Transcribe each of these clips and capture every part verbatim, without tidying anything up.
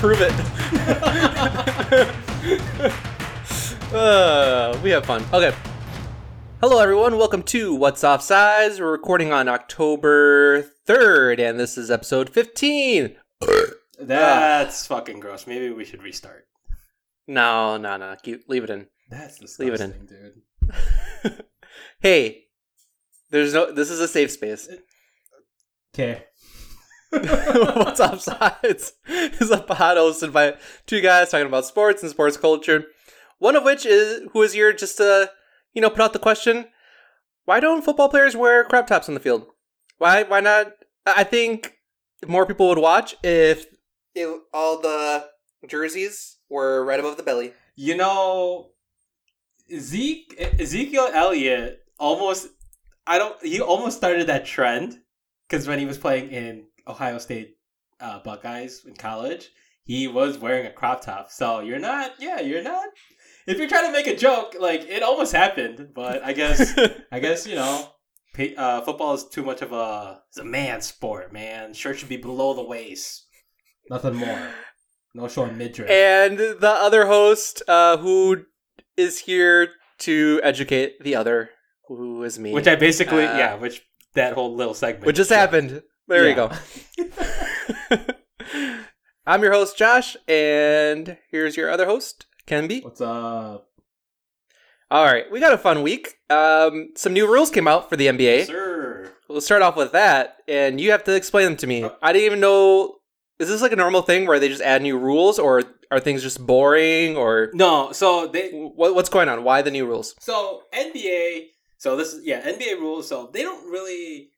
Prove it. uh, we have fun. Okay. Hello, everyone. Welcome to What's Offsides. We're recording on October third, and this is episode fifteen. That's fucking gross. Maybe we should restart. No, no, no. Keep, leave it in. That's disgusting, leave it in, dude. Hey, there's no. This is a safe space. Okay. What's Offsides is a pod hosted by two guys talking about sports and sports culture. One of which is who is here just to, you know, put out the question: why don't football players wear crop tops on the field? Why? Why not? I think more people would watch if it, all the jerseys were right above the belly. You know, Zeke, Ezekiel Elliott almost. I don't. He almost started that trend because when he was playing in Ohio State uh, Buckeyes in college, he was wearing a crop top. So you're not. Yeah, you're not. If you're trying to make a joke, like it almost happened, but I guess. I guess you know. Uh, football is too much of a, it's a man sport, man. Shirt should be below the waist. Nothing more. No short midriff. And the other host uh, who is here to educate the other, who is me. Which I basically, uh, yeah, which that whole little segment. Which just so. happened. There yeah. you go. I'm your host, Josh, and here's your other host, Kenby. What's up? All right, we got a fun week. Um, some new rules came out for the N B A. Yes, sir. We'll start off with that, and you have to explain them to me. Oh. I didn't even know. Is this like a normal thing where they just add new rules, or are things just boring? Or no, so they what, what's going on? Why the new rules? So N B A. So this is yeah N B A rules. So they don't really.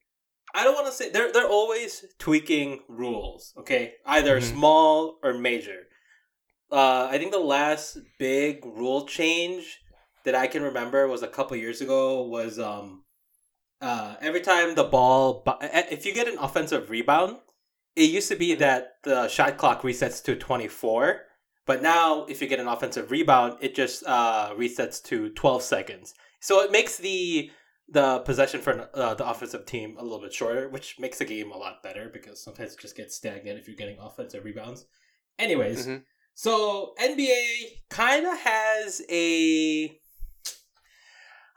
I don't want to say they're they're always tweaking rules. Okay, either mm-hmm. small or major. Uh, I think the last big rule change that I can remember was a couple years ago was um, uh, every time the ball, if you get an offensive rebound, it used to be that the shot clock resets to twenty-four. But now if you get an offensive rebound, it just uh, resets to twelve seconds. So it makes the the possession for uh, the offensive team a little bit shorter, which makes the game a lot better because sometimes it just gets stagnant if you're getting offensive rebounds. Anyways, mm-hmm. so N B A kind of has a...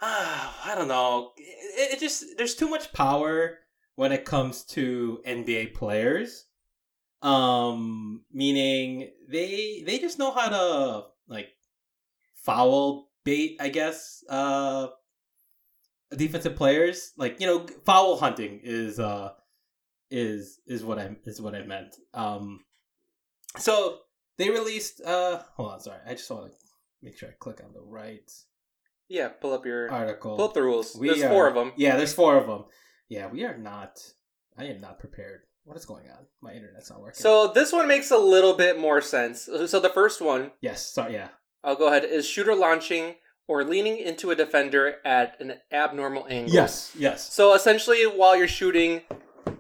Uh, I don't know. It, it just there's too much power when it comes to N B A players. Um, meaning they they just know how to like foul bait, I guess. Uh, defensive players, like you know, foul hunting is uh is is what I is what I meant. Um, so they released. Uh, hold on, sorry, I just want to make sure I click on the right. Yeah, pull up your article. Pull up the rules. We there's are, four of them. Yeah, there's four of them. Yeah, we are not. I am not prepared. What is going on? My internet's not working. So this one makes a little bit more sense. So the first one. Yes. Sorry. Yeah. I'll go ahead. Is shooter launching or leaning into a defender at an abnormal angle? Yes. Yes. So essentially, while you're shooting,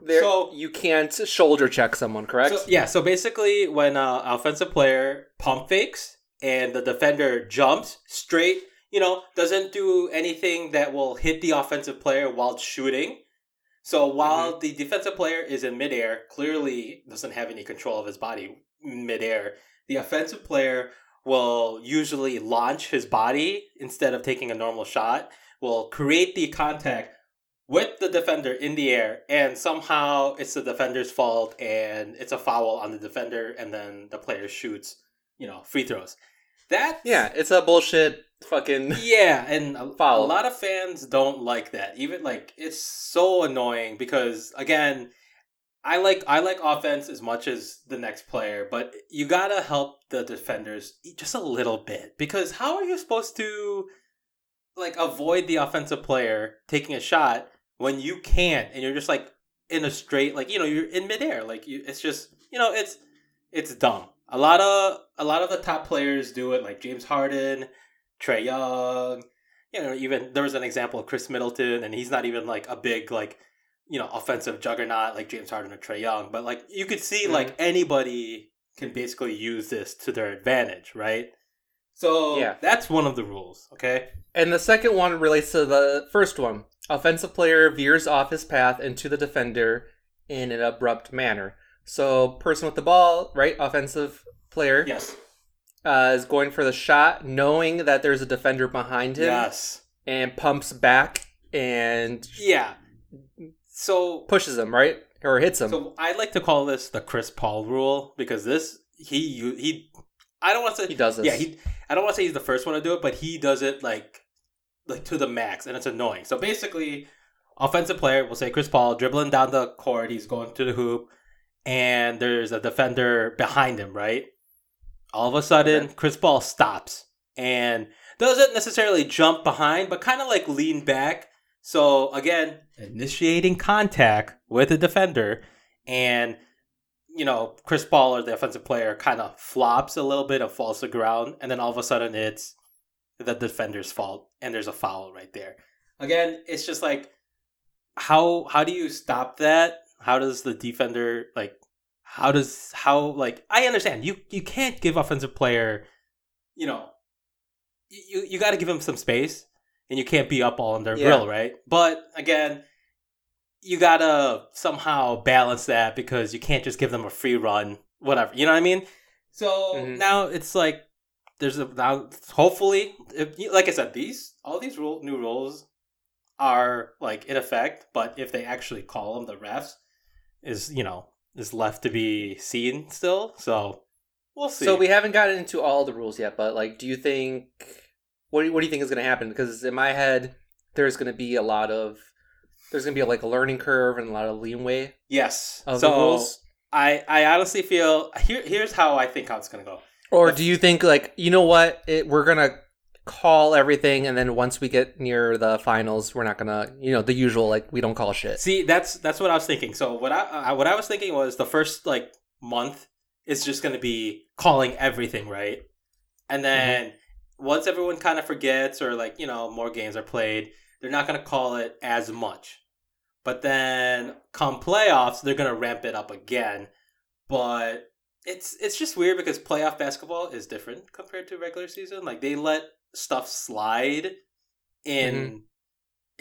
there so, you can't shoulder check someone. Correct. So, yeah. So basically, when an offensive player pump fakes and the defender jumps straight. You know, doesn't do anything that will hit the offensive player while shooting. So while mm-hmm. the defensive player is in midair, clearly doesn't have any control of his body midair, the offensive player will usually launch his body instead of taking a normal shot, will create the contact with the defender in the air, and somehow it's the defender's fault, and it's a foul on the defender, and then the player shoots, you know, free throws. That yeah, it's a bullshit... fucking yeah and a, a lot of fans don't like that. Even like it's so annoying because again I like I like offense as much as the next player, but you gotta help the defenders just a little bit because how are you supposed to like avoid the offensive player taking a shot when you can't and you're just like in a straight like you know you're in midair like you it's just you know it's it's dumb. A lot of a lot of the top players do it like James Harden, Trae Young, you know, even there was an example of Chris Middleton, and he's not even like a big like, you know, offensive juggernaut like James Harden or Trae Young, but like you could see mm-hmm. like anybody can basically use this to their advantage, right? So yeah. That's one of the rules, okay? And the second one relates to the first one. Offensive player veers off his path into the defender in an abrupt manner. So person with the ball, right? Offensive player. Yes. Uh, is going for the shot, knowing that there's a defender behind him. Yes. And pumps back and... Yeah. So... Pushes him, right? Or hits him. So I like to call this the Chris Paul rule, because this... He... he I don't want to say... He does this. Yeah, he... I don't want to say he's the first one to do it, but he does it like... Like to the max, and it's annoying. So basically, offensive player, we'll say Chris Paul, dribbling down the court, he's going to the hoop, and there's a defender behind him, right? All of a sudden, okay. Chris Paul stops and doesn't necessarily jump behind, but kind of like lean back. So again, initiating contact with the defender, and you know, Chris Paul or the offensive player kind of flops a little bit and falls to the ground, and then all of a sudden it's the defender's fault, and there's a foul right there. Again, it's just like, how how do you stop that? How does the defender, like, how does, how, like, I understand, you you can't give offensive player, you know, you, you got to give him some space, and you can't be up all in their yeah. grill, right? But, again, you got to somehow balance that, because you can't just give them a free run, whatever, you know what I mean? So, mm-hmm. now it's like, There's a now. Hopefully, if, like I said, these all these rule, new rules are like in effect. But if they actually call them, the refs is you know is left to be seen still. So we'll see. So we haven't gotten into all the rules yet. But like, do you think what what do you think is going to happen? Because in my head, there's going to be a lot of there's going to be like a learning curve and a lot of leeway. Yes. Of so the rules. I I honestly feel here. Here's how I think how it's going to go. Or do you think, like, you know what, it, we're going to call everything, and then once we get near the finals, we're not going to, you know, the usual, like, we don't call shit. See, that's that's what I was thinking. So what I, I what I was thinking was the first, like, month is just going to be calling everything, right? And then mm-hmm. once everyone kind of forgets or, like, you know, more games are played, they're not going to call it as much. But then come playoffs, they're going to ramp it up again. But... It's it's just weird because playoff basketball is different compared to regular season. Like, they let stuff slide in mm-hmm.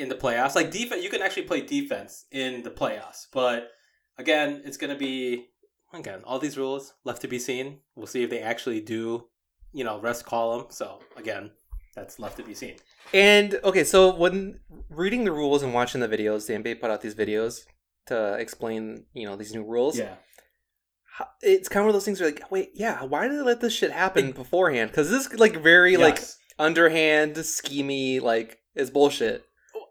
in the playoffs. Like, defense, you can actually play defense in the playoffs. But, again, it's going to be, again, all these rules left to be seen. We'll see if they actually do, you know, rest column. So, again, that's left to be seen. And, okay, so when reading the rules and watching the videos, the N B A put out these videos to explain, you know, these new rules. Yeah. It's kind of one of those things where like, wait, yeah, why did they let this shit happen beforehand? Because this is like very yes. like underhand, schemey, like it's bullshit.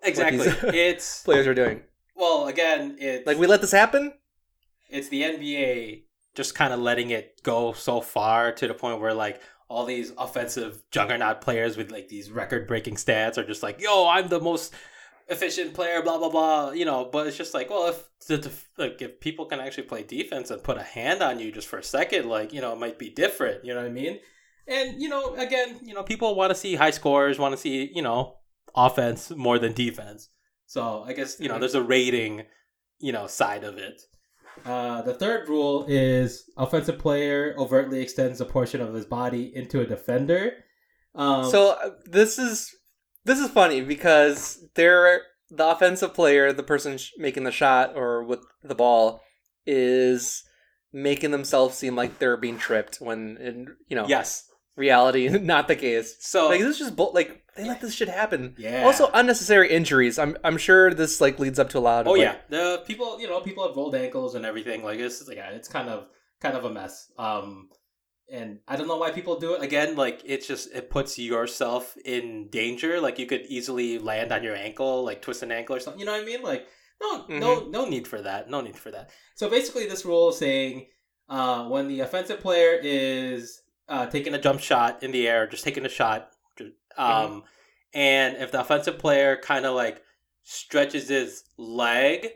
Exactly. It's players are doing. Well, again, it's like we let this happen. It's the N B A just kind of letting it go so far to the point where like all these offensive juggernaut players with like these record breaking stats are just like, yo, I'm the most efficient player, blah blah blah, you know. But it's just like, well, if the like if people can actually play defense and put a hand on you just for a second, like, you know, it might be different, you know what I mean? And, you know, again, you know, people want to see high scores, want to see, you know, offense more than defense. So I guess, you know, there's a rating, you know, side of it. Uh the third rule is offensive player overtly extends a portion of his body into a defender. Um so this is This is funny because they're the offensive player, the person sh- making the shot or with the ball, is making themselves seem like they're being tripped when, in, you know, yes, reality not the case. So like this is just bo- like they let this shit happen. Yeah. Also unnecessary injuries. I'm I'm sure this like leads up to a lot. Oh of, yeah, like, the people you know people have rolled ankles and everything like this. Like yeah, it's kind of kind of a mess. Um. And I don't know why people do it. Again, like, it's just, it puts yourself in danger. Like, you could easily land on your ankle, like, twist an ankle or something. You know what I mean? Like, no, mm-hmm. no, no need for that. No need for that. So, basically, this rule is saying uh, when the offensive player is uh, taking a jump shot in the air, just taking a shot, um, mm-hmm. and if the offensive player kind of, like, stretches his leg,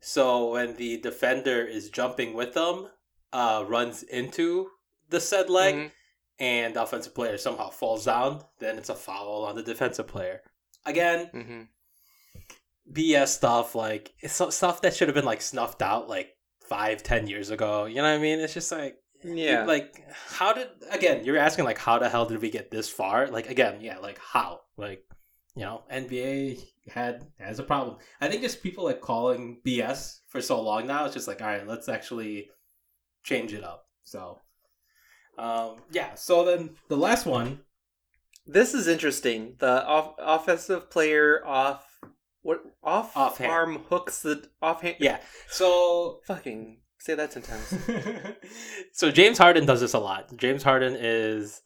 so when the defender is jumping with them, uh, runs into the said leg, mm-hmm. and the offensive player somehow falls down, then it's a foul on the defensive player. Again, mm-hmm. B S stuff, like, it's stuff that should have been, like, snuffed out, like, five, ten years ago. You know what I mean? It's just, like, yeah, like, how did, again, you're asking, like, how the hell did we get this far? Like, again, yeah, like, how? Like, you know, N B A had, has a problem. I think just people, like, calling B S for so long now, it's just like, all right, let's actually change it up. So, um, yeah. So then the last one. This is interesting. The off- offensive player off what off Offhand. arm hooks the offhand. Yeah. So fucking say that sometimes. So James Harden does this a lot. James Harden is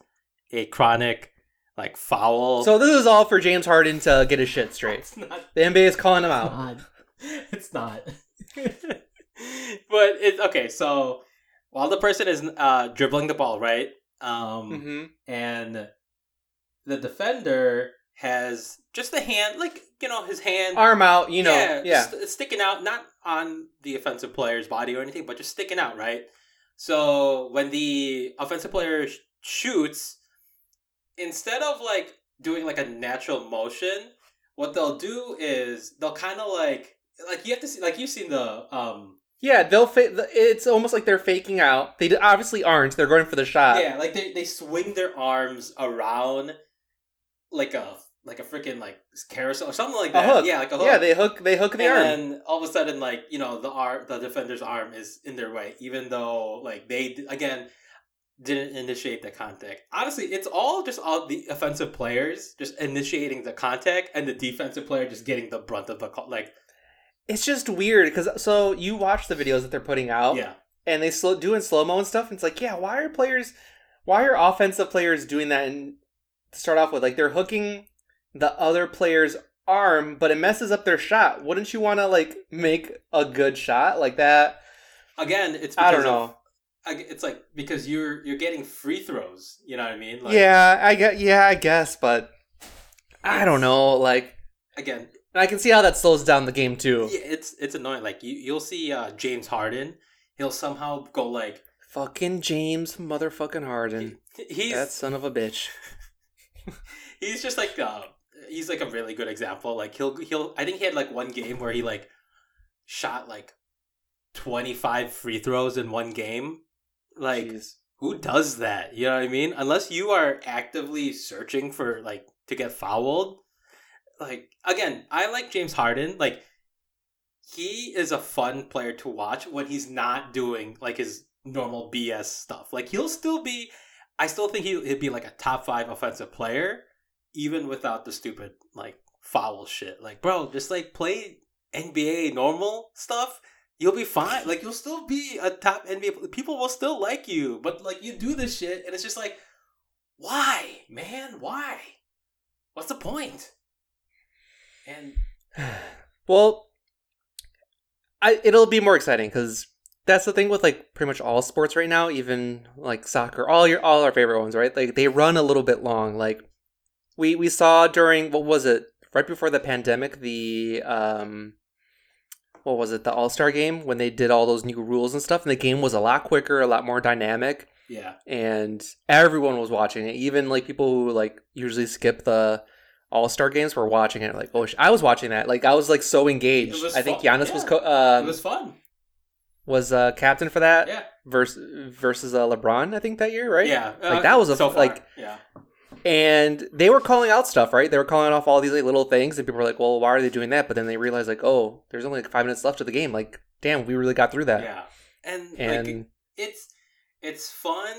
a chronic like foul. So this is all for James Harden to get his shit straight. It's not, the N B A is calling him out. Not. It's not. But it's okay. So while the person is uh, dribbling the ball, right? Um, mm-hmm. And the defender has just the hand, like, you know, his hand. Arm out, you know. Yeah, yeah. Just sticking out, not on the offensive player's body or anything, but just sticking out, right? So when the offensive player sh- shoots, instead of, like, doing, like, a natural motion, what they'll do is they'll kind of, like, like, you have to see, like, you've seen the, um... Yeah, they'll. Fa- it's almost like they're faking out. They obviously aren't. They're going for the shot. Yeah, like, they, they swing their arms around like a like a freaking like carousel or something like that. A hook. Yeah, like a hook. Yeah, they hook they hook the and arm. And all of a sudden, like, you know, the arm the defender's arm is in their way, even though like they again didn't initiate the contact. Honestly, it's all just all the offensive players just initiating the contact and the defensive player just getting the brunt of the call. Like, it's just weird because so you watch the videos that they're putting out, yeah, and they slow doing slow mo and stuff. And it's like, yeah, why are players, why are offensive players doing that? And to start off with, like, they're hooking the other player's arm, but it messes up their shot. Wouldn't you want to, like, make a good shot like that? Again, it's because I don't know. Of, it's like because you're you're getting free throws. You know what I mean? Like, yeah, I get. Yeah, I guess, but I don't know. Like, again, I can see how that slows down the game too. Yeah, it's it's annoying. Like you you'll see uh, James Harden. He'll somehow go like fucking James motherfucking Harden. He, he's that son of a bitch. He's just like uh, he's like a really good example. Like he'll he'll I think he had like one game where he like shot like twenty-five free throws in one game. Like Jeez. Who does that? You know what I mean? Unless you are actively searching for like to get fouled. Like again, I like James Harden. Like he is a fun player to watch when he's not doing like his normal B S stuff. Like he'll still be I still think he, he'd be, like, a top-five offensive player, even without the stupid, like, foul shit. Like, bro, just, like, play N B A normal stuff. You'll be fine. Like, you'll still be a top N B A. People will still like you. But, like, you do this shit, and it's just like, why, man? Why? What's the point? And... Well, I it'll be more exciting, because... That's the thing with, like, pretty much all sports right now, even, like, soccer, all your all our favorite ones, right? Like, they run a little bit long. Like, we, we saw during, what was it, right before the pandemic, the, um, what was it, the All-Star game, when they did all those new rules and stuff, and the game was a lot quicker, a lot more dynamic. Yeah. And everyone was watching it. Even, like, people who, like, usually skip the All-Star games were watching it. Like, oh, sh- I was watching that. Like, I was, like, so engaged. I think fun. Giannis yeah. was... Co- um, it was fun. Was uh, captain for that yeah. versus versus uh, LeBron, I think that year, right? Yeah, uh, like that was a so far. like, yeah. And they were calling out stuff, right? They were calling off all these like, little things, and people were like, "Well, why are they doing that?" But then they realized, like, "Oh, there's only like five minutes left of the game. Like, damn, we really got through that." Yeah, and, and like, it's it's fun.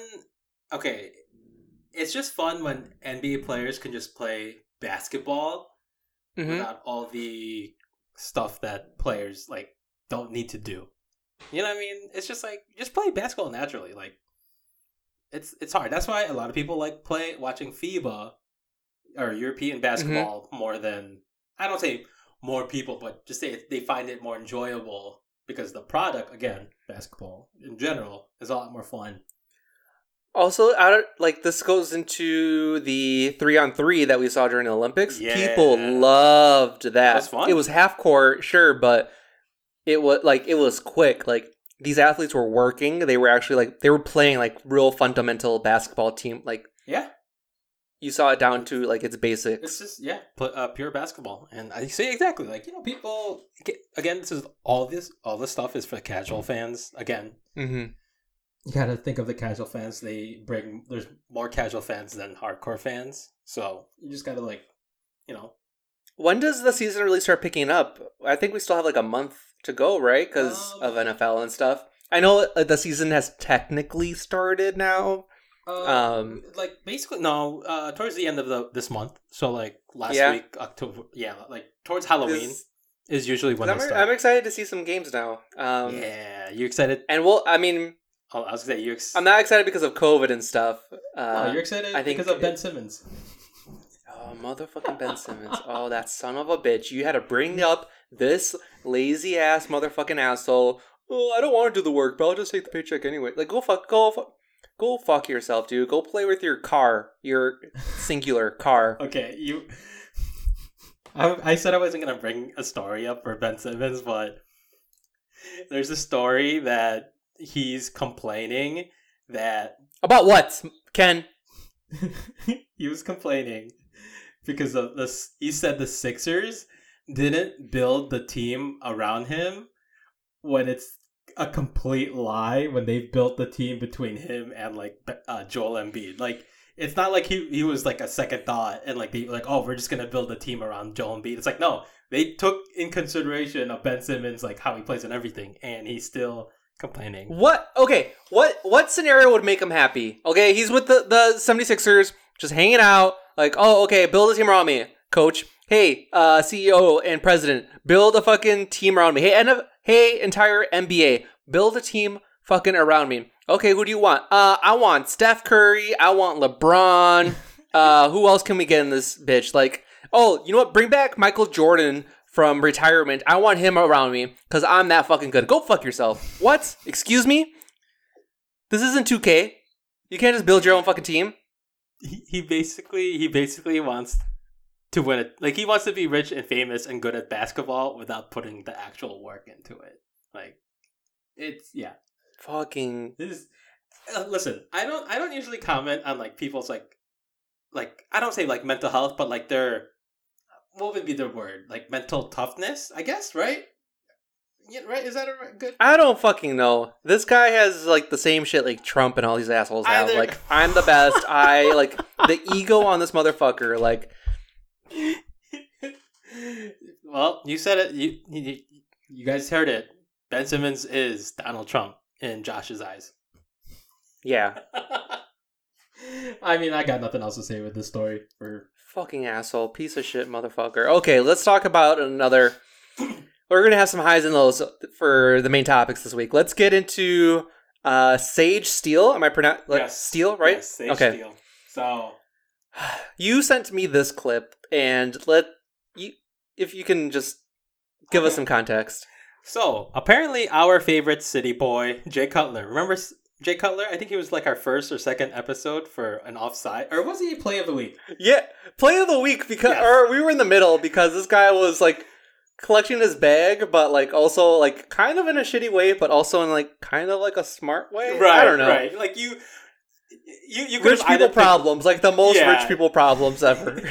Okay, it's just fun when N B A players can just play basketball mm-hmm. without all the stuff that players like don't need to do. You know what I mean? It's just like just play basketball naturally. Like it's it's hard. That's why a lot of people like play watching FIBA or European basketball mm-hmm. more than I don't say more people, but just say they find it more enjoyable because the product again, basketball in general, is a lot more fun. Also, out like this goes into the three on three that we saw during the Olympics. Yeah. People loved that. It was fun. It was half court, sure, but. It was like it was quick. Like these athletes were working. They were actually like they were playing like real fundamental basketball team. Like yeah, you saw it down to like its basics. It's just yeah, put, uh, pure basketball. And I say exactly like you know people get, again. This is all this all this stuff is for the casual fans. Again, mm-hmm. you gotta think of the casual fans. They bring there's more casual fans than hardcore fans. So you just gotta like you know. When does the season really start picking up? I think we still have like a month to go, right? Because um, of N F L and stuff. I know the season has technically started now. Uh, um, like basically no, uh, towards the end of the this month. So like last yeah. week, October. Yeah, like towards Halloween this, is usually when I'm, I'm excited to see some games now. Um, yeah, you excited? And well, I mean, oh, I was gonna say you. Ex- I'm not excited because of COVID and stuff. Uh, no, you're excited I think because of Ben Simmons. Oh, motherfucking Ben Simmons. Oh, that son of a bitch. You had to bring up this lazy ass motherfucking asshole. Oh, I don't want to do the work, but I'll just take the paycheck anyway. Like, go fuck, go fuck, go fuck yourself, dude. Go play with your car, your singular car. Okay, you... I, I said I wasn't going to bring a story up for Ben Simmons, but there's a story that he's complaining that... About what, Ken? He was complaining because of this. He said the Sixers didn't build the team around him, when it's a complete lie, when they've built the team between him and like uh, Joel Embiid. Like, it's not like he, he was like a second thought and like they like, oh, we're just gonna build a team around Joel Embiid. It's like, no, they took in consideration of Ben Simmons, like how he plays and everything, and he's still complaining. What? Okay, what what scenario would make him happy? Okay, he's with the, the seventy-sixers, just hanging out, like, oh, okay, build a team around me, coach. Hey, uh, C E O and president, build a fucking team around me. Hey, end of Hey, entire N B A, build a team fucking around me. Okay, who do you want? Uh, I want Steph Curry. I want LeBron. Uh, who else can we get in this bitch? Like, oh, you know what? Bring back Michael Jordan from retirement. I want him around me because I'm that fucking good. Go fuck yourself. What? Excuse me? This isn't two K. You can't just build your own fucking team. He, he basically, he basically wants to win it. Like, he wants to be rich and famous and good at basketball without putting the actual work into it. Like, it's, yeah. Fucking. This is, uh, listen, I don't, I don't usually comment on, like, people's, like, like, I don't say, like, mental health, but, like, their, what would be their word? Like, mental toughness, I guess, right? Yeah, right? Is that a good? I don't fucking know. This guy has, like, the same shit like Trump and all these assholes have. Like, I'm the best. I, like, the ego on this motherfucker, like, well, you said it. You, you you guys heard it. Ben Simmons is Donald Trump in Josh's eyes. Yeah. I mean, I got nothing else to say with this story. Or... Fucking asshole, piece of shit, motherfucker. Okay, let's talk about another. We're gonna have some highs and lows for the main topics this week. Let's get into uh, Sage Steele. Am I pronouncing like, yes. Steele? Right? Yes, Sage okay. Steele. So. You sent me this clip, and let you if you can just give okay. us some context. So apparently, our favorite city boy, Jay Cutler. Remember Jay Cutler? I think he was like our first or second episode for an offside, or was he play of the week? Yeah, play of the week because, yes. or we were in the middle because this guy was like collecting his bag, but like also like kind of in a shitty way, but also in like kind of like a smart way. Right? I don't know. Right? Like you. You, you rich people pick... problems, like the most yeah. rich people problems ever.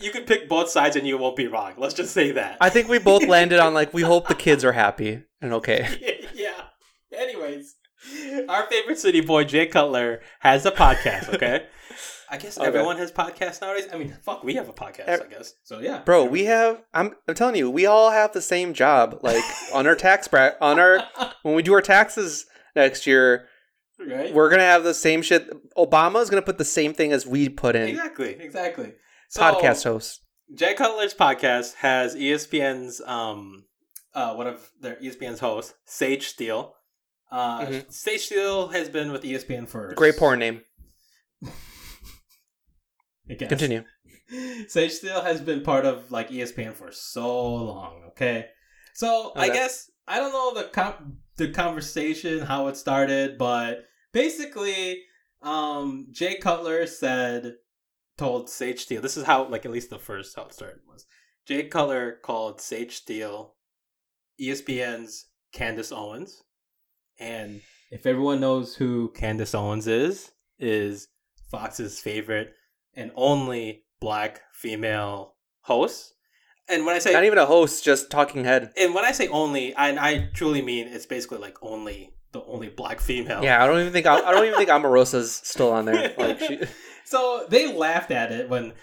You can pick both sides and you won't be wrong. Let's just say that. I think we both landed on, like, we hope the kids are happy and okay. Yeah. Anyways, our favorite city boy, Jay Cutler, has a podcast, okay? I guess okay. everyone has podcasts nowadays. I mean, fuck, we have a podcast, I guess. So, yeah. Bro, we have, I'm I'm telling you, we all have the same job. Like, on our tax, bra- on our, when we do our taxes next year, right? We're going to have the same shit. Obama's going to put the same thing as we put in. Exactly, exactly. So, podcast host. Jay Cutler's podcast has E S P N's, um, uh, one of their E S P N's hosts, Sage Steele. Uh, mm-hmm. Sage Steele has been with E S P N for... Great porn name. I guess. Continue. Sage Steele has been part of like E S P N for so long, okay? So, okay. I guess, I don't know the com- the conversation, how it started, but... Basically, um, Jay Cutler said, told Sage Steele, this is how, like, at least the first how it started was, Jay Cutler called Sage Steele E S P N's Candace Owens. And if everyone knows who Candace Owens is, is Fox's favorite and only black female host. And when I say... Not even a host, just talking head. And when I say only, and I, I truly mean it's basically, like, only... The only black female. Yeah, I don't even think I, I don't even think Omarosa's still on there. Like, she... So they laughed at it when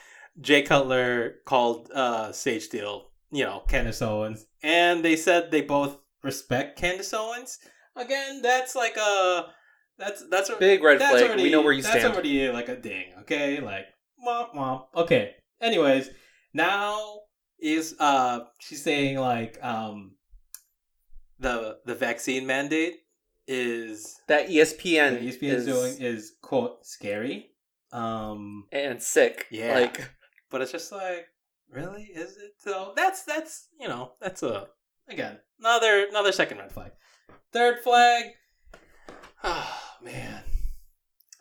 Jay Cutler called uh, Sage Steele, you know, Candace Owens, and they said they both respect Candace Owens. again, that's like a that's that's a big red that's flag. Already, we know where you that's stand. That's already like a ding. Okay, like womp womp. Okay. Anyways, now is uh she's saying like um the the vaccine mandate is that E S P N that E S P N is doing is quote scary um and sick. Yeah, like, but it's just like, really, is it? So that's that's you know that's a again another another second red flag. Third flag. Oh man,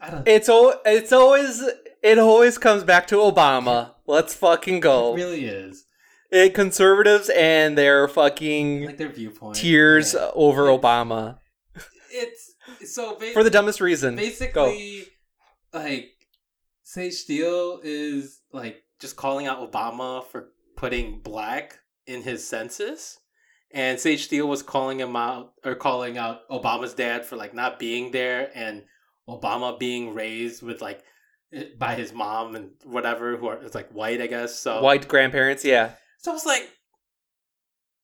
I don't. It's al- It's always. It always comes back to Obama. Let's fucking go. It really is. It conservatives and their fucking like their viewpoint tears yeah. over like, Obama. It's so ba- for the dumbest reason. Basically, go. Like Sage Steele is like just calling out Obama for putting black in his census, and Sage Steele was calling him out or calling out Obama's dad for like not being there, and Obama being raised with like. By his mom and whatever, who are it's like white, I guess. So white grandparents, yeah. So I was like,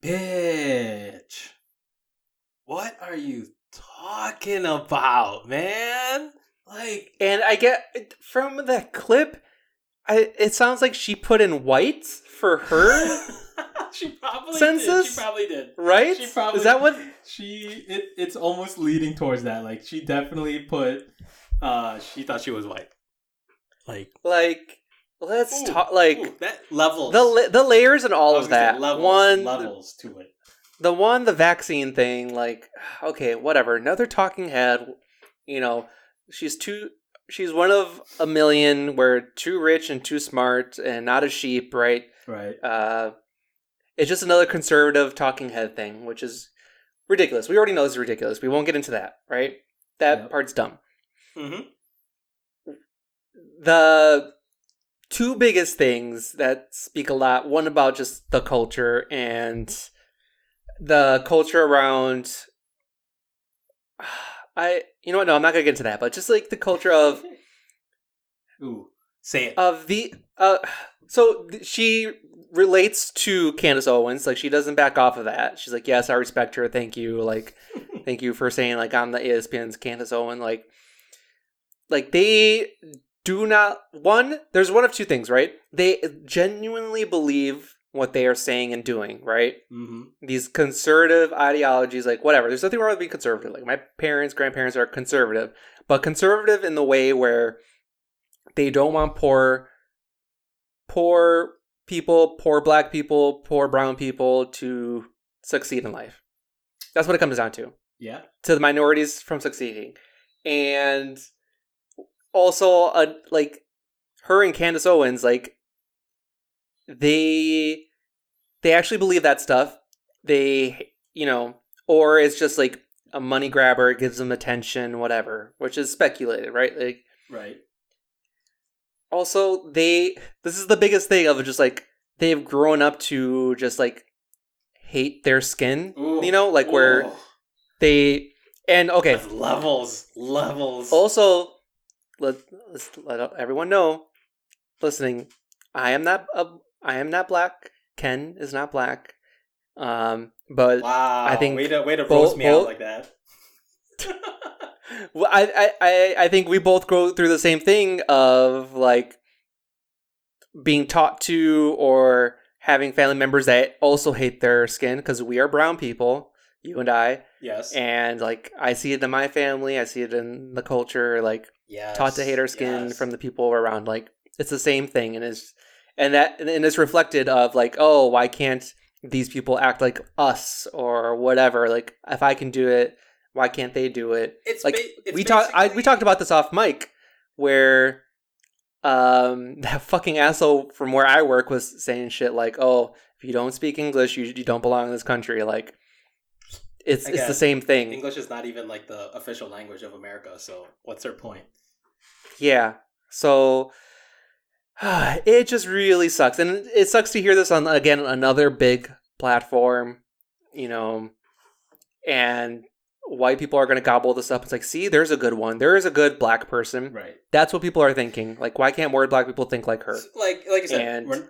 "Bitch, what are you talking about, man?" Like, and I get from that clip, I it sounds like she put in white for her. She probably census? did. She probably did, right? She probably is that what she? It it's almost leading towards that. Like she definitely put. Uh, she thought she was white. Like, like, let's ooh, talk. Like ooh, that levels the the layers and all of that. Levels, one levels to it. The one, the vaccine thing. Like, okay, whatever. Another talking head. You know, she's too. She's one of a million. We're too rich and too smart and not a sheep, right? Right. Uh, it's just another conservative talking head thing, which is ridiculous. We already know this is ridiculous. We won't get into that, right? That yep. part's dumb. Mm-hmm. The two biggest things that speak a lot, one about just the culture and the culture around, I, you know what, no, I'm not going to get into that, but just like the culture of, ooh, say it. Of the, uh, so she relates to Candace Owens, like she doesn't back off of that. She's like, yes, I respect her. Thank you. Like, thank you for saying like, I'm the E S P N's Candace Owens. Like, like they... Do not, one, there's one of two things, right? They genuinely believe what they are saying and doing, right? Mm-hmm. These conservative ideologies, like whatever. There's nothing wrong with being conservative. Like my parents, grandparents are conservative, but conservative in the way where they don't want poor, poor people, poor black people, poor brown people to succeed in life. That's what it comes down to. Yeah. To the minorities from succeeding. And... Also, uh, like, her and Candace Owens, like, they, they actually believe that stuff. They, you know, or it's just, like, a money grabber. It gives them attention, whatever, which is speculated, right? Like, right. Also, they, this is the biggest thing of just, like, they've grown up to just, like, hate their skin, ooh, you know? Like, ooh. Where they, and, okay. That's levels, levels. Also... Let, let's let everyone know, listening, I am not a, I am not black. Ken is not black. Um, but wow, I think way to way to bo- roast me bo- out like that. Well, I, I, I think we both go through the same thing of like being taught to or having family members that also hate their skin because we are brown people, you and I. Yes. And like I see it in my family, I see it in the culture, like. Yes, taught to hate our skin yes. from the people around, like it's the same thing, and it's and that and it's reflected of like, oh, why can't these people act like us or whatever? Like if I can do it, why can't they do it? It's like ba- it's we talked, we talked about this off mic, where um that fucking asshole from where I work was saying shit like, oh, if you don't speak English, you you don't belong in this country, like. It's Again, it's the same thing. English is not even like the official language of America, so what's their point? Yeah, so uh, it just really sucks, and it sucks to hear this on again another big platform, you know. And white people are going to gobble this up. It's like, see, there's a good one. There is a good black person. Right. That's what people are thinking. Like, why can't more black people think like her? Like, like I said, and, we're,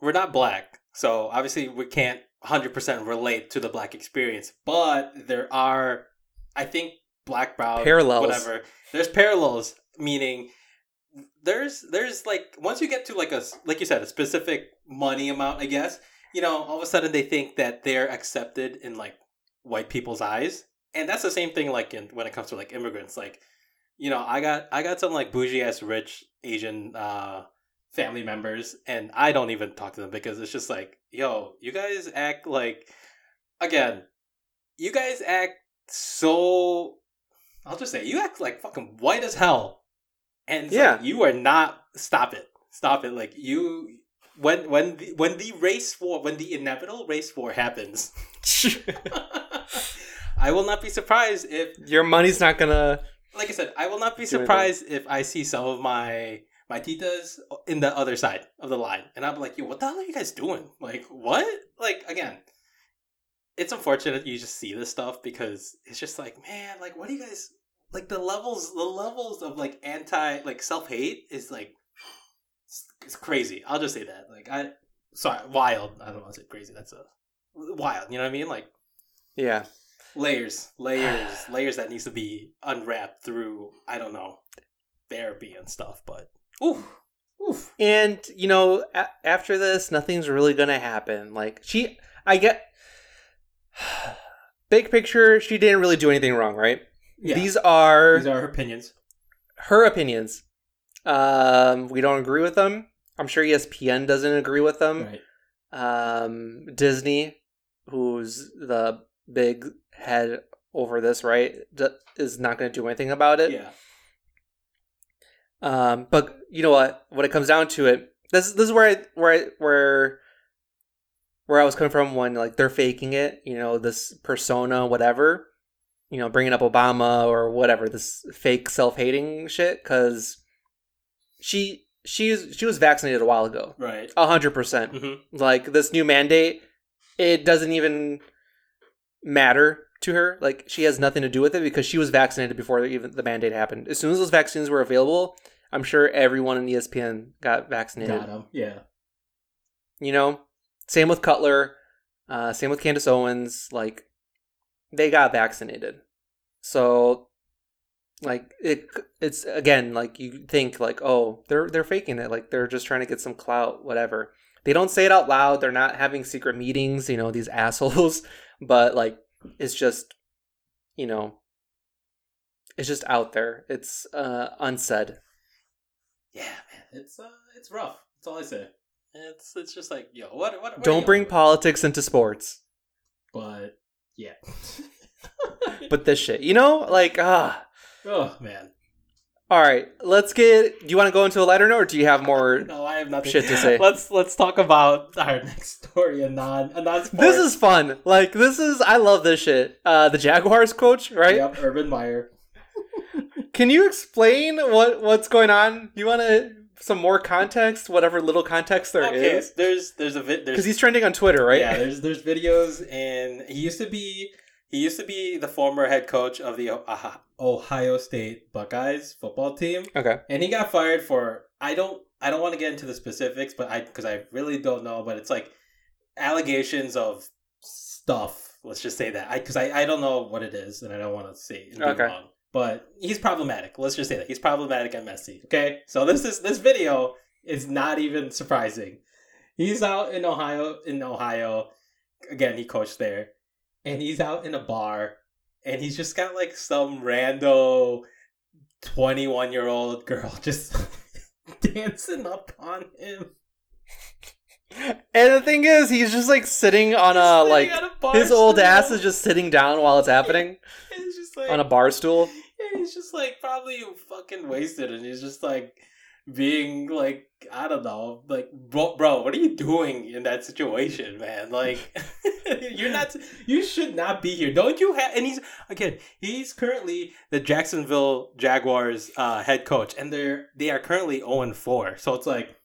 we're not black, so obviously we can't. one hundred percent relate to the black experience, but there are I think black brown parallels. Whatever. There's parallels, meaning there's there's like once you get to like a like you said a specific money amount, I guess, you know, all of a sudden they think that they're accepted in like white people's eyes, and that's the same thing like in when it comes to like immigrants, like, you know, I got I got some like bougie ass rich Asian uh, family members, and I don't even talk to them because it's just like, yo, you guys act like, again, you guys act so, I'll just say, you act like fucking white as hell, and yeah, like, you are not. Stop it, stop it. Like you, when when the, when the race war, when the inevitable race war happens, I will not be surprised if your money's not gonna. Like I said, I will not be surprised if I see some of my my titas in the other side of the line, and I'm like, yo, what the hell are you guys doing? Like, what? Like, again, it's unfortunate you just see this stuff because it's just like, man, like, what do you guys like? The levels, the levels of like anti, like self hate is like, it's, it's crazy. I'll just say that. Like, I sorry, wild. I don't want to say crazy. That's a wild. You know what I mean? Like, yeah. Layers, layers, layers that needs to be unwrapped through, I don't know, therapy and stuff, but oof, oof. And, you know, a- after this, nothing's really going to happen. Like, she, I get, big picture, she didn't really do anything wrong, right? Yeah. These are... These are her opinions. Her opinions. Um, we don't agree with them. I'm sure E S P N doesn't agree with them. Right. Um, Disney, who's the big head over this, right, D- is not going to do anything about it. Yeah. Um, but you know what? When it comes down to it, this this is where I, where I, where where I was coming from when like they're faking it. You know, this persona, whatever. You know, bringing up Obama or whatever, this fake self-hating shit, because she she's she was vaccinated a while ago, right? A hundred percent. Like this new mandate, it doesn't even matter to her. Like, she has nothing to do with it because she was vaccinated before even the mandate happened. As soon as those vaccines were available, I'm sure everyone in E S P N got vaccinated. Got 'em. Yeah. You know, same with Cutler, uh, same with Candace Owens. Like, they got vaccinated. So, like, it it's again, like, you think like, oh, they're they're faking it. Like, they're just trying to get some clout, whatever. They don't say it out loud. They're not having secret meetings, you know, these assholes. But, like, it's just, you know, it's just out there. It's uh, unsaid. Yeah, man, it's uh, it's rough. That's all I say. It's it's just like, yo, what? what Don't bring politics into sports. But yeah, but this shit, you know, like ah, oh man. All right, let's get. Do you want to go into a lighter note, or do you have more? No, I have nothing shit to say. Let's let's talk about our next story. A non, a non. This is fun. Like this is, I love this shit. Uh, the Jaguars coach, right? Yep, Urban Meyer. Can you explain what what's going on? You want to some more context, whatever little context there okay, is. There's there's a vid because he's trending on Twitter, right? Yeah, there's there's videos, and he used to be. He used to be the former head coach of the Ohio State Buckeyes football team. Okay. And he got fired for, I don't I don't want to get into the specifics, but I because I really don't know, but it's like allegations of stuff. Let's just say that. I because I, I don't know what it is, and I don't want to say and be okay. wrong. But he's problematic. Let's just say that. He's problematic and messy. Okay? So this is this video is not even surprising. He's out in Ohio in Ohio. Again, he coached there. And he's out in a bar, and he's just got, like, some rando twenty-one-year-old girl just dancing up on him. And the thing is, he's just, like, sitting on a, sitting like, on a bar his stool. Old ass is just sitting down while it's happening. And he's just like, on a bar stool. And he's just, like, probably fucking wasted, and he's just, like, being, like, I don't know, like, bro, bro, what are you doing in that situation, man? Like, you're not, you should not be here. Don't you have, and he's, again, he's currently the Jacksonville Jaguars uh, head coach, and they're, they are currently oh and four. So it's like,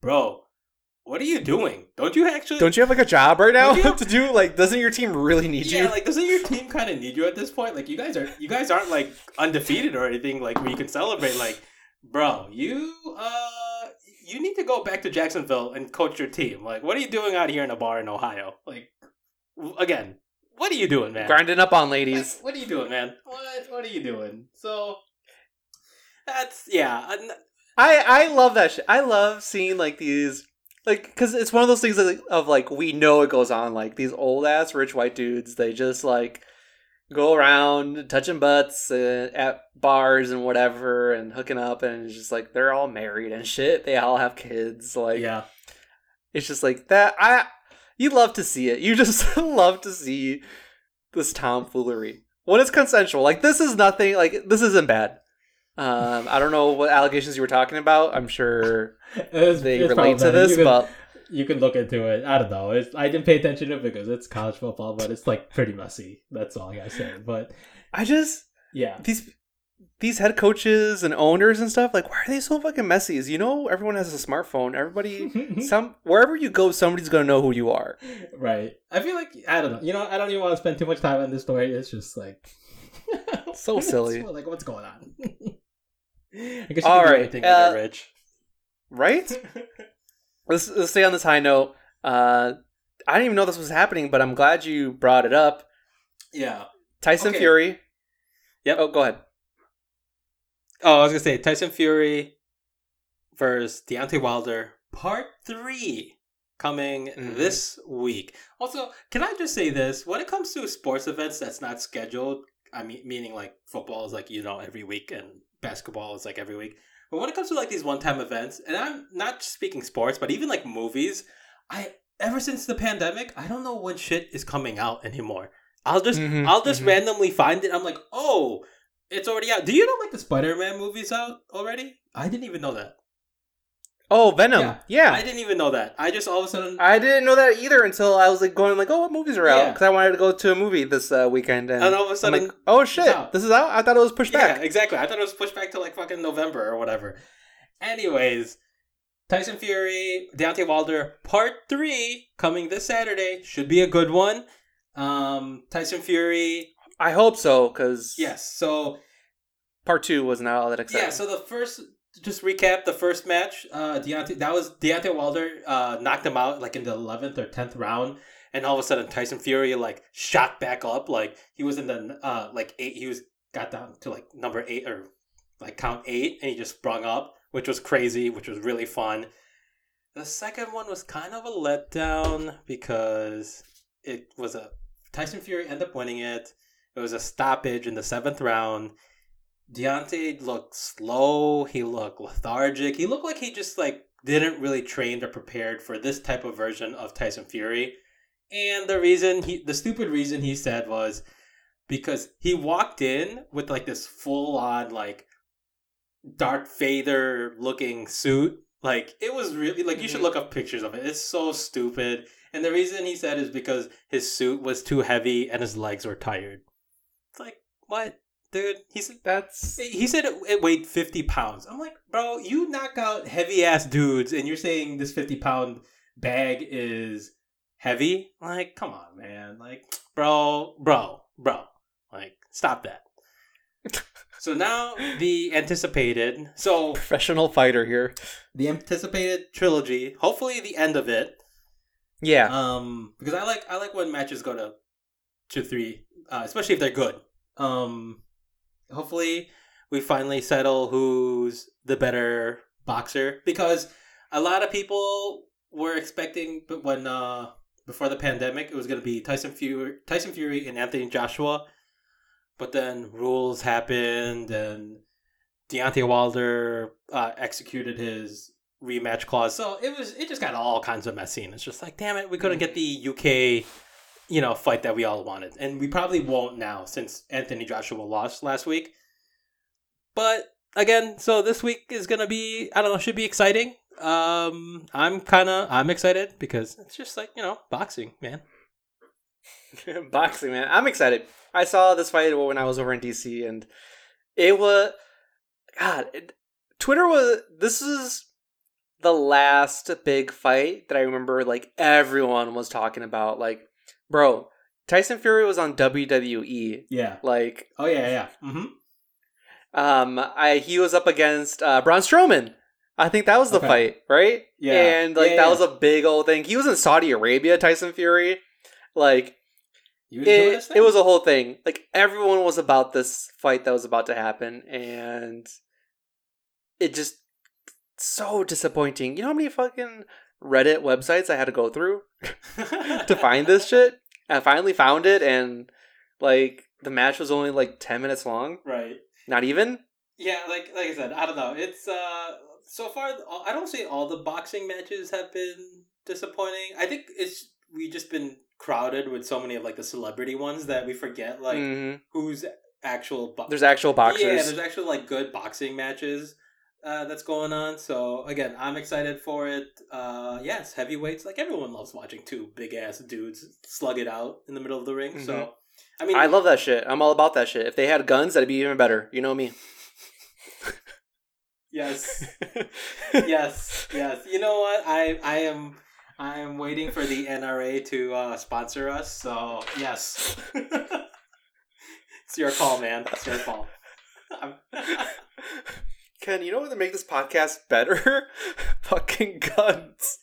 bro, what are you doing? Don't you actually, don't you have, like, a job right now have, to do? Like, doesn't your team really need yeah, you? Yeah, like, doesn't your team kind of need you at this point? Like, you guys are, you guys aren't, like, undefeated or anything, like, where you can celebrate, like, bro, you, uh, you need to go back to Jacksonville and coach your team. Like, what are you doing out here in a bar in Ohio? Like, again, What are you doing, man? Grinding up on ladies. What, what are you doing, man? What What are you doing? So, that's, yeah. I, I love that shit. I love seeing, like, these, like, because it's one of those things of, of, like, we know it goes on. Like, these old-ass rich white dudes, they just, like, go around touching butts at bars and whatever and hooking up, and it's just, like, they're all married and shit. They all have kids. Like, yeah. It's just, like, that, I... You love to see it. You just love to see this tomfoolery. When it's consensual. Like, this is nothing. Like, this isn't bad. Um, I don't know what allegations you were talking about. I'm sure it's, they it's relate to this, you but... Can, you can look into it. I don't know. It's, I didn't pay attention to it because it's college football, but it's, like, pretty messy. That's all I gotta say. But... I just... Yeah. These... These head coaches and owners and stuff, like, why are they so fucking messy? Is, you know, everyone has a smartphone. Everybody, some wherever you go, somebody's going to know who you are. Right. I feel like, I don't know. You know, I don't even want to spend too much time on this story. It's just, like... so silly. Like, what's going on? I guess you All right. Think uh, that, Rich. Right? let's, let's stay on this high note. Uh, I didn't even know this was happening, but I'm glad you brought it up. Yeah. Tyson okay. Fury. Yep. Oh, go ahead. Oh, I was going to say, Tyson Fury versus Deontay Wilder, part three, coming mm-hmm. this week. Also, can I just say this? When it comes to sports events that's not scheduled, I mean, meaning like football is like, you know, every week and basketball is like every week. But when it comes to like these one-time events, and I'm not just speaking sports, but even like movies, I ever since the pandemic, I don't know when shit is coming out anymore. I'll just, mm-hmm. I'll just mm-hmm. randomly find it. I'm like, oh... It's already out. Do you know, like, the Spider-Man movie's out already? I didn't even know that. Oh, Venom. Yeah. yeah. I didn't even know that. I just all of a sudden... I didn't know that either until I was, like, going, like, oh, what movies are out? Because yeah. I wanted to go to a movie this uh, weekend. And, and all of a sudden... I'm like, oh, shit. This is out? I thought it was pushed back. Yeah, exactly. I thought it was pushed back to, like, fucking November or whatever. Anyways, Tyson Fury, Deontay Wilder, part three, coming this Saturday. Should be a good one. Um, Tyson Fury... I hope so, because... Yes, so... Part two was not all that exciting. Yeah, so the first... Just recap the first match. Uh, Deontay, that was Deontay Wilder uh, knocked him out, like, in the eleventh or tenth round. And all of a sudden, Tyson Fury, like, shot back up. Like, he was in the, uh, like, eight... He was got down to, like, number eight or, like, count eight. And he just sprung up, which was crazy, which was really fun. The second one was kind of a letdown because it was a... Tyson Fury ended up winning it. It was a stoppage in the seventh round. Deontay looked slow. He looked lethargic. He looked like he just like didn't really train or prepared for this type of version of Tyson Fury. And the reason he, the stupid reason he said was because he walked in with like this full on like Darth Vader looking suit. Like it was really like you should look up pictures of it. It's so stupid. And the reason he said is because his suit was too heavy and his legs were tired. It's like, what, dude? He said that's. He said it, it weighed fifty pounds. I'm like, bro, you knock out heavy ass dudes, and you're saying this fifty pound bag is heavy? Like, come on, man. Like, bro, bro, bro. Like, stop that. So now the anticipated, so professional fighter here. The anticipated trilogy. Hopefully, the end of it. Yeah. Um. Because I like I like when matches go to two, three. Uh, especially if they're good. Um, hopefully, we finally settle who's the better boxer because a lot of people were expecting, but when uh, before the pandemic, it was going to be Tyson Fury, Tyson Fury and Anthony Joshua, but then rules happened and Deontay Wilder uh, executed his rematch clause, so it was it just got all kinds of messy, and it's just like, damn it, we couldn't get the U K. You know, fight that we all wanted. And we probably won't now since Anthony Joshua lost last week. But again, so this week is going to be, I don't know, should be exciting. Um, I'm kind of, I'm excited because it's just like, you know, boxing, man. boxing, man. I'm excited. I saw this fight when I was over in D C and it was, God, it, Twitter was, this is the last big fight that I remember like everyone was talking about. Like, bro, Tyson Fury was on W W E. Yeah. Like. Oh yeah, yeah. Mm-hmm. Um, I he was up against uh, Braun Strowman. I think that was the okay. fight, right? Yeah. And like yeah, that yeah. was a big old thing. He was in Saudi Arabia, Tyson Fury. Like, He was it, doing this thing. It was a whole thing. Like, everyone was about this fight that was about to happen, and it just so disappointing. You know how many fucking Reddit websites I had to go through to find this shit? I finally found it, and like the match was only like ten minutes long. Right. Not even. Yeah, like like I said, I don't know. It's uh so far I don't say all the boxing matches have been disappointing. I think it's we've just been crowded with so many of like the celebrity ones that we forget like mm-hmm. who's actual bo- there's actual boxers. Yeah, there's actually like good boxing matches uh that's going on. So again, I'm excited for it. Uh yes, heavyweights, like everyone loves watching two big ass dudes slug it out in the middle of the ring. Mm-hmm. So I mean I love that shit. I'm all about that shit. If they had guns, that'd be even better. You know me. Yes. Yes. Yes. You know what? I I am I am waiting for the N R A to uh, sponsor us. So, yes. It's your call, man. It's your call. Ken, you know what would make this podcast better? Fucking guns.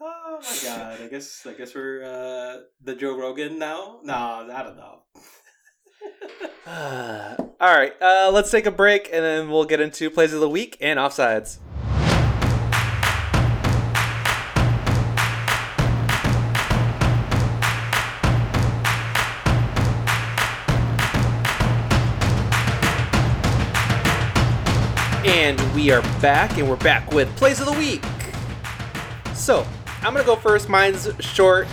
Oh my god. I guess I guess we're uh, the Joe Rogan now? No, I don't know. uh, all right, uh, let's take a break and then we'll get into plays of the week and offsides. And we are back, and we're back with plays of the week. So I'm gonna go first. Mine's short.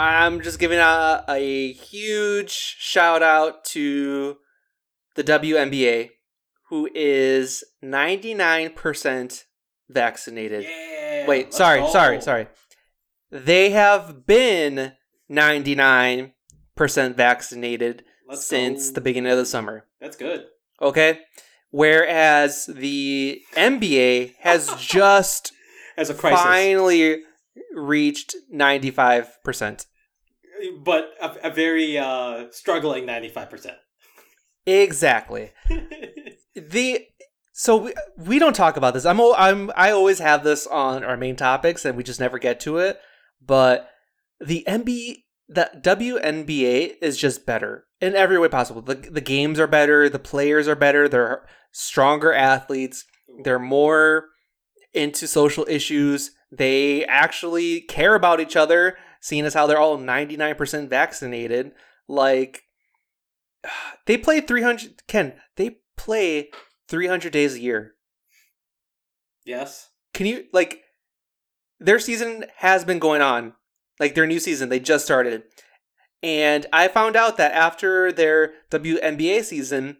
I'm just giving a, a huge shout out to the W N B A, who is ninety-nine percent vaccinated. Yeah, Wait, sorry, go. sorry, sorry. They have been ninety-nine percent vaccinated let's since go. the beginning of the summer. That's good. Okay? Whereas the N B A has just as a crisis. finally... reached ninety-five percent, but a, a very uh struggling ninety-five percent. Exactly. the so we, we don't talk about this. I'm I'm I always have this on our main topics and we just never get to it, but the N B A, the W N B A is just better in every way possible. The the games are better, the players are better, they're stronger athletes, they're more into social issues. They actually care about each other, seeing as how they're all ninety-nine percent vaccinated. Like, they play three hundred... Ken, they play three hundred days a year. Yes. Can you... Like, their season has been going on. Like, their new season, they just started. And I found out that after their W N B A season,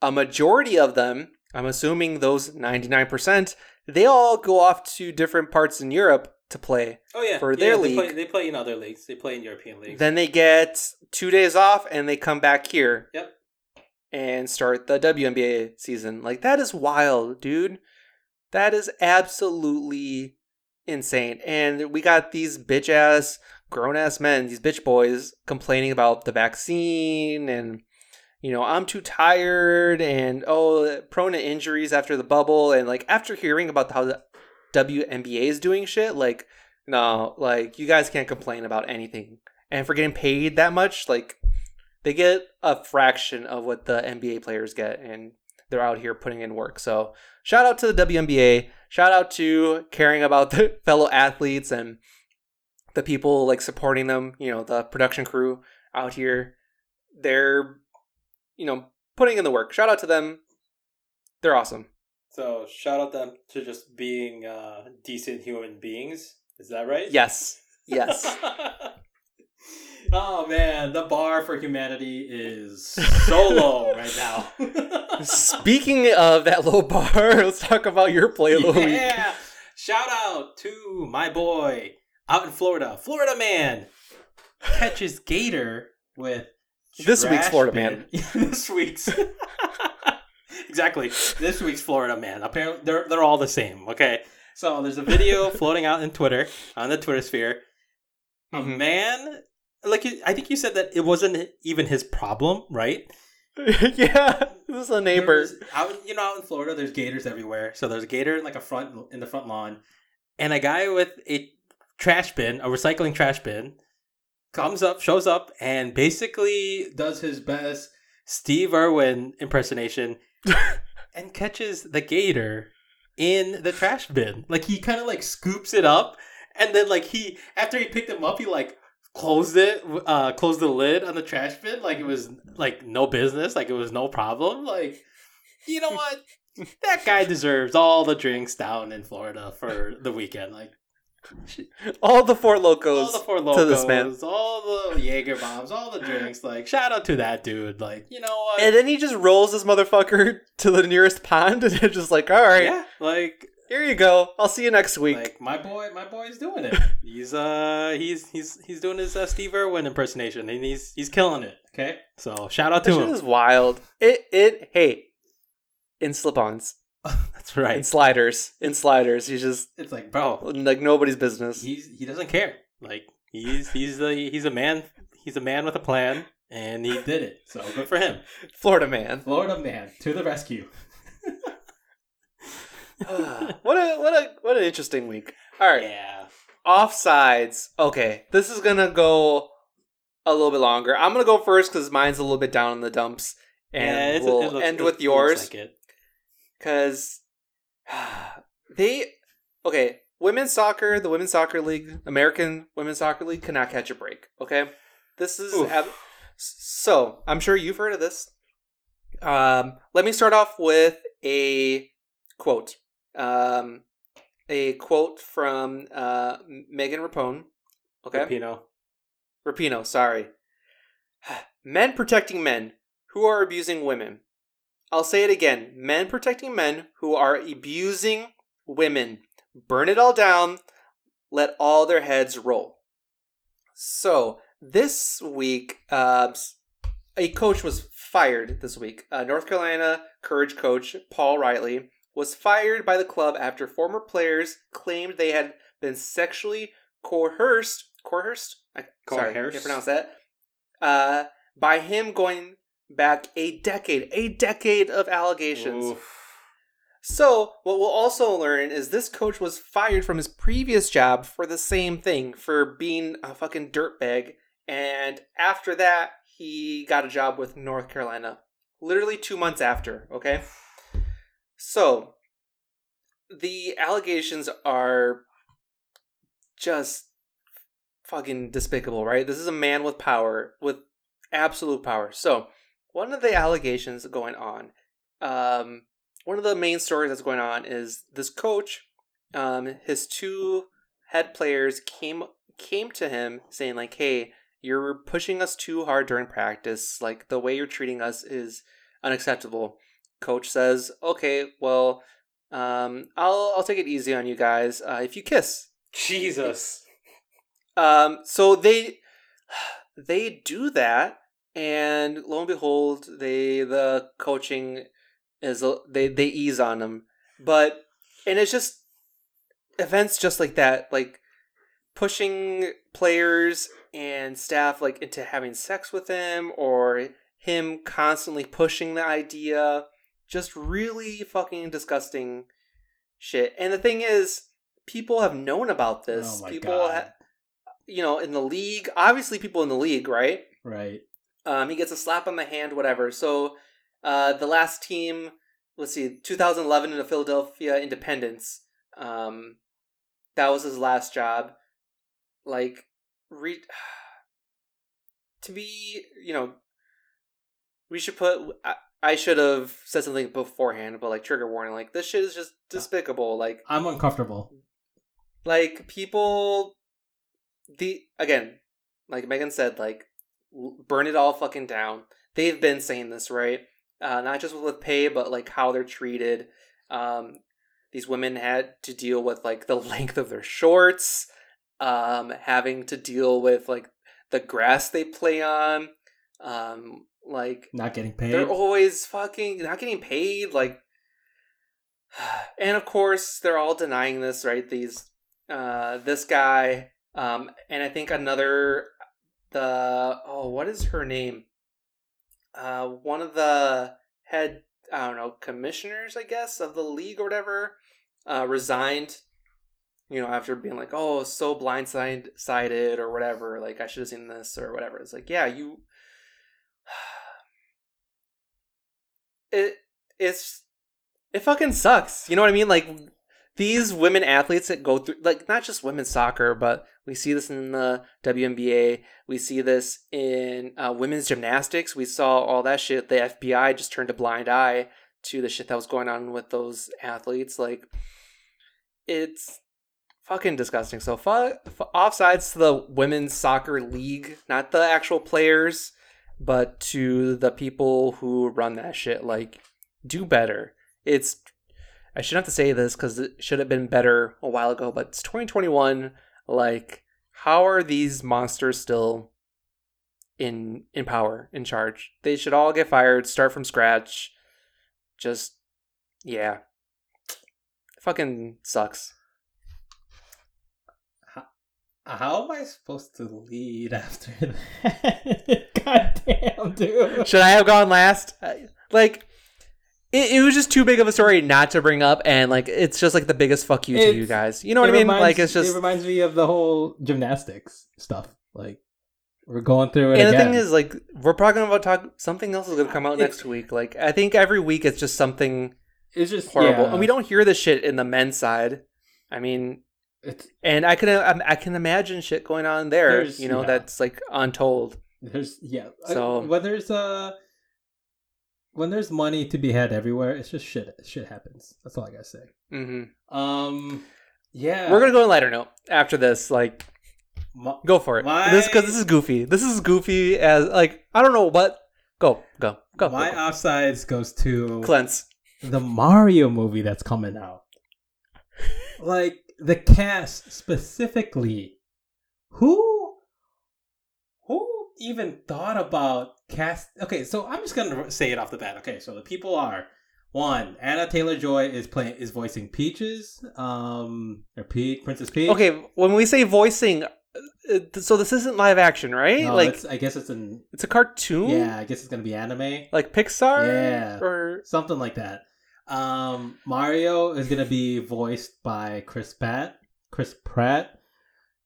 a majority of them, I'm assuming those ninety-nine percent... they all go off to different parts in Europe to play oh, yeah. for their yeah, they league. Play, they play in other leagues. They play in European leagues. Then they get two days off and they come back here. Yep. And start the W N B A season. Like, that is wild, dude. That is absolutely insane. And we got these bitch-ass, grown-ass men, these bitch boys, complaining about the vaccine and... You know, I'm too tired and, oh, prone to injuries after the bubble. And, like, after hearing about how the W N B A is doing shit, like, no, like, you guys can't complain about anything. And for getting paid that much, like, they get a fraction of what the N B A players get. And they're out here putting in work. So, shout out to the W N B A. Shout out to caring about the fellow athletes and the people, like, supporting them. You know, the production crew out here. They're... you know, putting in the work. Shout out to them. They're awesome. So shout out them to just being uh, decent human beings. Is that right? Yes. Yes. Oh, man. The bar for humanity is so low right now. Speaking of that low bar, let's talk about your play of the week. Yeah. Shout out to my boy out in Florida. Florida man catches gator with... This week's Florida man. This week's exactly. This week's Florida man. Apparently, they're they're all the same. Okay, so there's a video floating out in Twitter on the Twitter sphere. Mm-hmm. A man, like you, I think you said that it wasn't even his problem, right? Yeah, this is a neighbor. Out, you know, out in Florida, there's gators everywhere. So there's a gator in like a front in the front lawn, and a guy with a trash bin, a recycling trash bin, comes up, shows up, and basically does his best Steve Irwin impersonation and catches the gator in the trash bin. Like, he kind of, like, scoops it up, and then, like, he, after he picked him up, he, like, closed it, uh, closed the lid on the trash bin. Like, it was, like, no business. Like, it was no problem. Like, you know what? That guy deserves all the drinks down in Florida for the weekend. Like, all the Four Locos, all the Four Locos to this man, all the Jaeger bombs, all the drinks. Like, shout out to that dude. Like, you know what? And then he just rolls this motherfucker to the nearest pond, and they're just like, all right, yeah, like, here you go. I'll see you next week. Like, my boy, my boy's doing it. He's uh, he's he's he's doing his uh, Steve Irwin impersonation, and he's he's killing it. Okay, so shout out to him. This is wild. It it hey, in slip-ons. That's right. In sliders. In sliders. He's just... It's like, bro. Like, nobody's business. He's He doesn't care. Like, he's he's a, he's a man. He's a man with a plan, and he did it. So, good for him. Florida man. Florida man. To the rescue. uh, what a what a, what an interesting week. All right. Yeah. Offsides. Okay. This is going to go a little bit longer. I'm going to go first because mine's a little bit down in the dumps, and yeah, we'll it looks, end with it, yours. Looks like it. Because they, okay, women's soccer, the women's soccer league, American women's soccer league cannot catch a break. Okay. This is, ab- so I'm sure you've heard of this. Um, let me start off with a quote, um, a quote from uh, Megan Rapinoe. Okay. Rapinoe. Rapinoe, sorry. Men protecting men who are abusing women. I'll say it again. Men protecting men who are abusing women. Burn it all down. Let all their heads roll. So this week, uh, a coach was fired this week. Uh, North Carolina Courage coach Paul Riley was fired by the club after former players claimed they had been sexually coerced. Coerced? I, sorry, I can't pronounce that. Uh, by him going... back a decade, a decade of allegations. Oof. So what we'll also learn is this coach was fired from his previous job for the same thing, for being a fucking dirtbag. And after that, he got a job with North Carolina, literally two months after. Okay. So the allegations are just fucking despicable, right? This is a man with power, with absolute power. So, one of the allegations going on, um, one of the main stories that's going on is this coach, um, his two head players came came to him saying, like, hey, you're pushing us too hard during practice. Like, the way you're treating us is unacceptable. Coach says, okay, well, um, I'll I'll take it easy on you guys uh, if you kiss. Jesus. Um. So they they do that. And lo and behold, they the coaching is they they ease on them, but and it's just events just like that, like pushing players and staff like into having sex with him, or him constantly pushing the idea, just really fucking disgusting shit. And the thing is, people have known about this. Oh my people, God. Ha- you know, in the league, obviously, people in the league, right? Right. Um, he gets a slap on the hand, whatever. So, uh, the last team, let's see, two thousand eleven in the Philadelphia Independence. Um, that was his last job. Like, re- to be, you know, we should put. I, I should have said something beforehand, but like trigger warning. Like, this shit is just despicable. Like, I'm uncomfortable. Like, people, the again, like Megan said, like. Burn it all fucking down. They've been saying this, right? Uh, not just with pay, but like how they're treated. Um, these women had to deal with like the length of their shorts, um, having to deal with like the grass they play on, um, like not getting paid. They're always fucking not getting paid. Like, and of course they're all denying this, right? These, uh, this guy, um, and I think another. The oh, what is her name? Uh, one of the head, I don't know, commissioners, I guess, of the league or whatever, uh, resigned you know, after being like, oh, so blindsided or whatever, like I should have seen this or whatever. It's like, yeah, you, it, it's, it fucking sucks. You know what I mean? Like these women athletes that go through, like not just women's soccer, but we see this in the W N B A. We see this in uh, women's gymnastics. We saw all that shit. The F B I just turned a blind eye to the shit that was going on with those athletes. Like it's fucking disgusting. So fuck offsides to the women's soccer league, not the actual players, but to the people who run that shit. Like, do better. It's, I shouldn't have to say this because it should have been better a while ago, but it's twenty twenty-one. Like, how are these monsters still in in power, in charge? They should all get fired, start from scratch. Just, yeah, it fucking sucks. How am I supposed to lead after that? Goddamn, dude. Should I have gone last? Like, it, it was just too big of a story not to bring up, and, like, it's just, like, the biggest fuck you it's, to you guys. You know what I mean? Reminds, like, it's just... It reminds me of the whole gymnastics stuff. Like, we're going through it and again. And the thing is, like, we're probably going to talk... Something else is going to come out it's, next week. Like, I think every week it's just something it's just horrible. Yeah. And we don't hear this shit in the men's side. I mean... It's, and I can I can imagine shit going on there, you know, yeah. that's like untold. There's yeah. So I, when there's uh when there's money to be had everywhere, it's just shit. Shit happens. That's all I gotta say. Mm-hmm. Um, yeah. We're gonna go on a lighter note after this. Like, my, go for it. My, this because this is goofy. This is goofy as like I don't know what. Go go go. My go, go. Offsides goes to Cleanse the Mario movie that's coming out. Like. The cast specifically, who, who even thought about cast? Okay, so I'm just gonna say it off the bat. Okay, so the people are one, Anna Taylor-Joy is playing is voicing Peaches, um, or Peach, Princess Peach. Okay, when we say voicing, so this isn't live action, right? No, like it's, I guess it's an it's a cartoon. Yeah, I guess it's gonna be anime, like Pixar, yeah, or something like that. Um, Mario is gonna be voiced by Chris Pratt. Chris Pratt,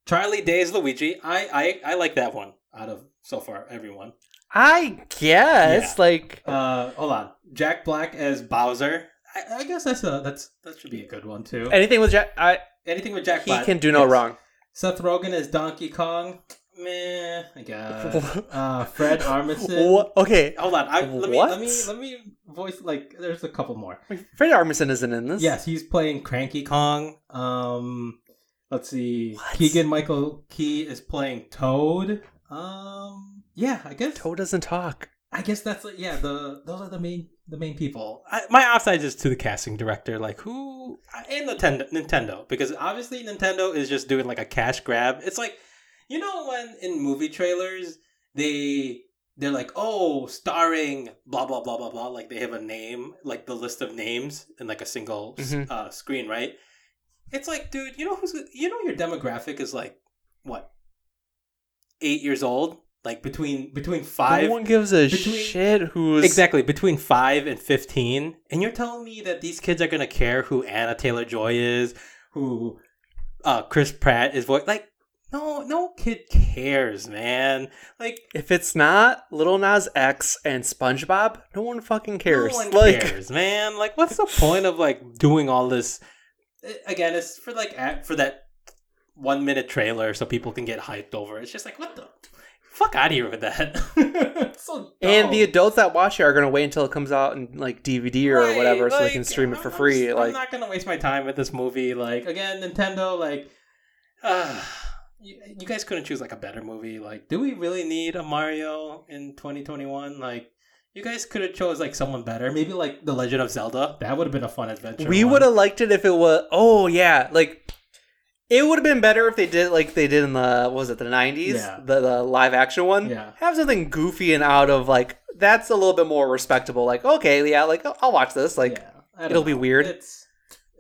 Charlie Day is Luigi. I, I, I like that one out of so far everyone. I guess yeah. like uh, hold on, Jack Black as Bowser. I, I guess that's a that's that should be a good one too. Anything with Jack, I anything with Jack. He Black, can do no yes. wrong. Seth Rogen as Donkey Kong. Meh, I guess. Uh, Fred Armisen. What? Okay, hold on. I, let me what? let me let me voice like. There's a couple more. Wait, Fred Armisen isn't in this. Yes, he's playing Cranky Kong. Um, let's see. Keegan Michael Key is playing Toad. Um, yeah, I guess Toad doesn't talk. I guess that's like, yeah. The those are the main the main people. I, my offside is to the casting director, like who and Nintendo Nintendo because obviously Nintendo is just doing like a cash grab. It's like. You know when in movie trailers they they're like, oh, starring blah blah blah blah blah, like they have a name, like the list of names in like a single mm-hmm. uh, screen, right? It's like, dude, you know who's you know your demographic is like what eight years old, like between between five. No one gives a between, shit who's exactly between five and fifteen, and you're telling me that these kids are gonna care who Anna Taylor-Joy is, who uh, Chris Pratt is voiced, like. No, no kid cares, man. Like, if it's not Lil Nas X and SpongeBob, no one fucking cares. No one like, cares, man. Like, what's the point of like doing all this? Again, it's for like for that one minute trailer so people can get hyped over. It's just like, what the fuck out of here with that. It's so dumb. And the adults that watch it are gonna wait until it comes out in like D V D or right, whatever, like, so they can stream I'm it for not, free. I'm like, not gonna waste my time with this movie. Like, again, Nintendo. Like, ah. Uh, you guys couldn't choose like a better movie. Like, do we really need a Mario in twenty twenty-one? Like, you guys could have chose like someone better. Maybe like The Legend of Zelda. That would have been a fun adventure. We would have liked it if it was. Oh yeah, like it would have been better if they did like they did in the what was it the nineties, yeah. the the live action one. Yeah, have something goofy and out of like that's a little bit more respectable. Like, okay, yeah, like I'll watch this. Like, yeah, it'll know. be weird. It's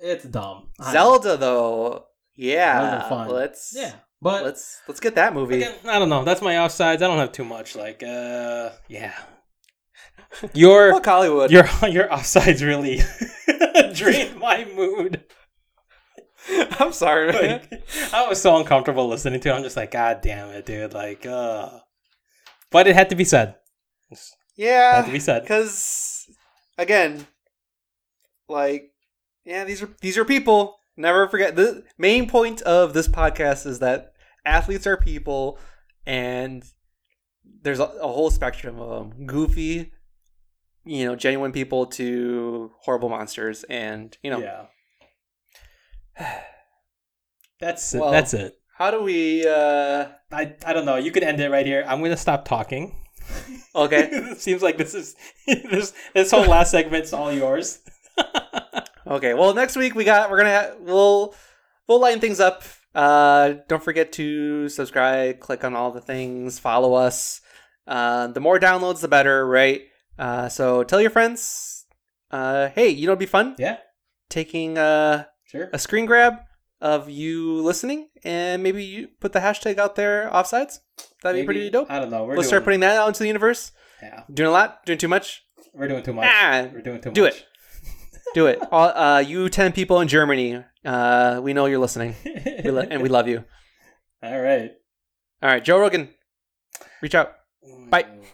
it's dumb. Zelda though, yeah, fun. let's yeah. But let's let's get that movie. Again, I don't know. That's my offsides. I don't have too much. Like, uh, yeah. Your fuck Hollywood. Your your offsides really drained my mood. I'm sorry, man. Like, I was so uncomfortable listening to it. I'm just like, God damn it, dude. Like, uh. But it had to be said. Yeah. It had to be said. Because, again, like, yeah, these are, these are people. Never forget. The main point of this podcast is that athletes are people, and there's a, a whole spectrum of them. Goofy, you know, genuine people to horrible monsters, and, you know. Yeah. That's it. Well, that's it. How do we uh I, I don't know. You could end it right here. I'm gonna stop talking. Okay. It seems like this is this this whole last segment's all yours. Okay. Well, next week we got we're gonna we'll we'll lighten things up. Uh don't forget to subscribe, click on all the things, follow us. Uh the more downloads the better, right? Uh so tell your friends. Uh hey, you know it'd be fun? Yeah. Taking uh Sure. A screen grab of you listening, and maybe you put the hashtag out there, offsides. That'd maybe, be pretty dope. I don't know. We're Let's doing... start putting that out into the universe. Yeah. Doing a lot? Doing too much? We're doing too much. Ah, We're doing too do much. Do it. Do it. All, uh, you ten people in Germany, uh, we know you're listening, we lo- and we love you. All right. All right. Joe Rogan, reach out. Bye.